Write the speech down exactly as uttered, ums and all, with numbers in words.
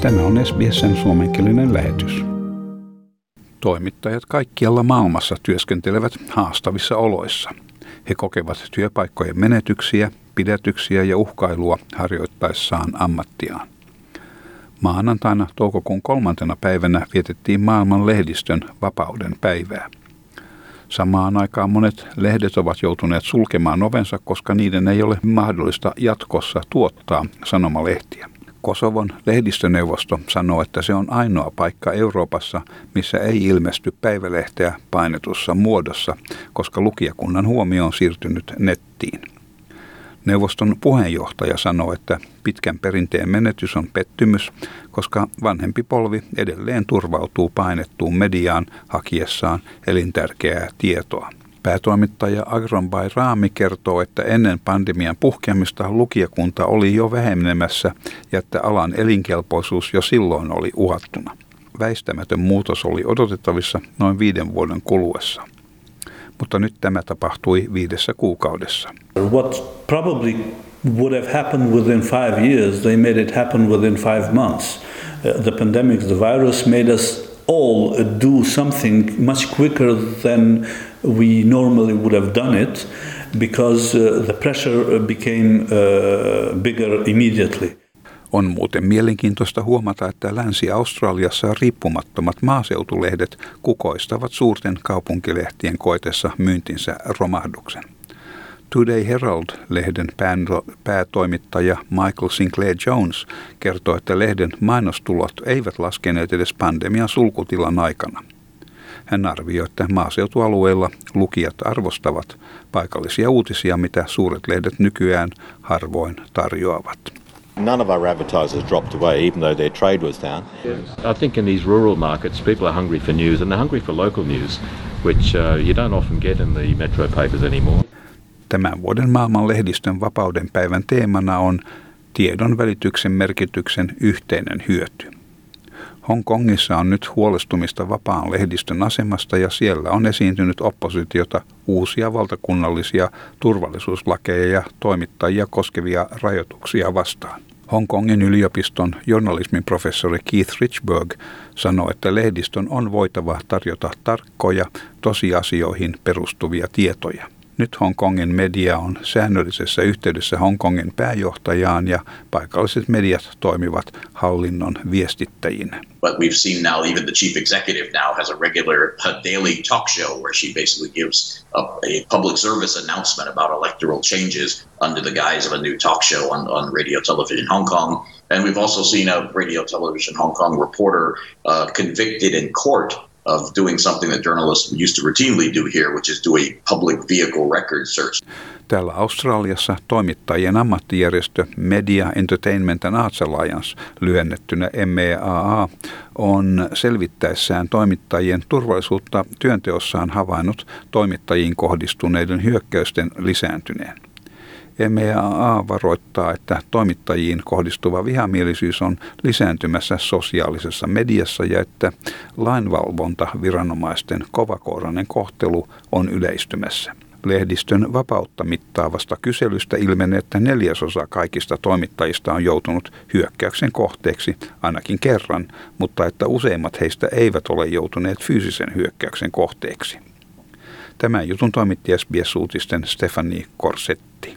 Tämä on S B S:n suomenkielinen lähetys. Toimittajat kaikkialla maailmassa työskentelevät haastavissa oloissa. He kokevat työpaikkojen menetyksiä, pidätyksiä ja uhkailua harjoittaessaan ammattiaan. Maanantaina toukokuun kolmantena päivänä vietettiin maailman lehdistön vapauden päivää. Samaan aikaan monet lehdet ovat joutuneet sulkemaan ovensa, koska niiden ei ole mahdollista jatkossa tuottaa sanomalehtiä. Kosovon lehdistöneuvosto sanoo, että se on ainoa paikka Euroopassa, missä ei ilmesty päivälehteä painetussa muodossa, koska lukijakunnan huomio on siirtynyt nettiin. Neuvoston puheenjohtaja sanoo, että pitkän perinteen menetys on pettymys, koska vanhempi polvi edelleen turvautuu painettuun mediaan hakiessaan elintärkeää tietoa. Päätoimittaja Agron Bairami kertoo, että ennen pandemian puhkeamista lukijakunta oli jo vähenemässä ja että alan elinkelpoisuus jo silloin oli uhattuna. Väistämätön muutos oli odotettavissa noin viiden vuoden kuluessa. Mutta nyt tämä tapahtui viidessä kuukaudessa. What probably would have happened within five years, they made it happen within five months. The pandemic, the virus made us all do something much quicker than we normally would have done it because the pressure became bigger immediately. On muuten mielenkiintoista huomata, että Länsi-Australiassa riippumattomat maaseutulehdet kukoistavat suurten kaupunkilehtien koetessa myyntinsä romahduksen. Today Herald-lehden päätoimittaja Michael Sinclair Jones kertoo, että lehden mainostulot eivät laskeneet edes pandemian sulkutilan aikana. Hän arvioi, että maaseutualueilla lukijat arvostavat paikallisia uutisia, mitä suuret lehdet nykyään harvoin tarjoavat. None of our advertisers dropped away, even though their trade was down. I think in these rural markets, people are hungry for news, and they're hungry for local news, which uh, you don't often get in the metro papers anymore. Tämän vuoden maailman lehdistön vapaudenpäivän teemana on tiedon välityksen merkityksen yhteinen hyöty. Hongkongissa on nyt huolestumista vapaan lehdistön asemasta ja siellä on esiintynyt oppositiota uusia valtakunnallisia turvallisuuslakeja ja toimittajia koskevia rajoituksia vastaan. Hongkongin yliopiston journalismin professori Keith Richburg sanoi, että lehdistön on voitava tarjota tarkkoja, tosiasioihin perustuvia tietoja. Nyt Hongkongin media on säännöllisessä yhteydessä Hongkongin pääjohtajaan ja paikalliset mediat toimivat hallinnon viestittäjinä. But we've seen now even the chief executive now has a regular daily talk show where she basically gives a, a public service announcement about electoral changes under the guise of a new talk show on, on radio television Hong Kong. And we've also seen a radio television Hong Kong reporter uh, convicted in court of doing something that journalists used to routinely do here, which is do a public vehicle record search. Täällä Australiassa toimittajien ammattijärjestö Media Entertainment and Arts Alliance, lyhennettynä M E A A, on selvittäessään toimittajien turvallisuutta työnteossaan havainnut toimittajiin kohdistuneiden hyökkäysten lisääntyneen. M E A A varoittaa, että toimittajiin kohdistuva vihamielisyys on lisääntymässä sosiaalisessa mediassa ja että lainvalvontaviranomaisten kovakourainen kohtelu on yleistymässä. Lehdistön vapautta mittaavasta kyselystä ilmenee, että neljäsosa kaikista toimittajista on joutunut hyökkäyksen kohteeksi ainakin kerran, mutta että useimmat heistä eivät ole joutuneet fyysisen hyökkäyksen kohteeksi. Tämän jutun toimitti S B S-uutisten Stefani Corsetti.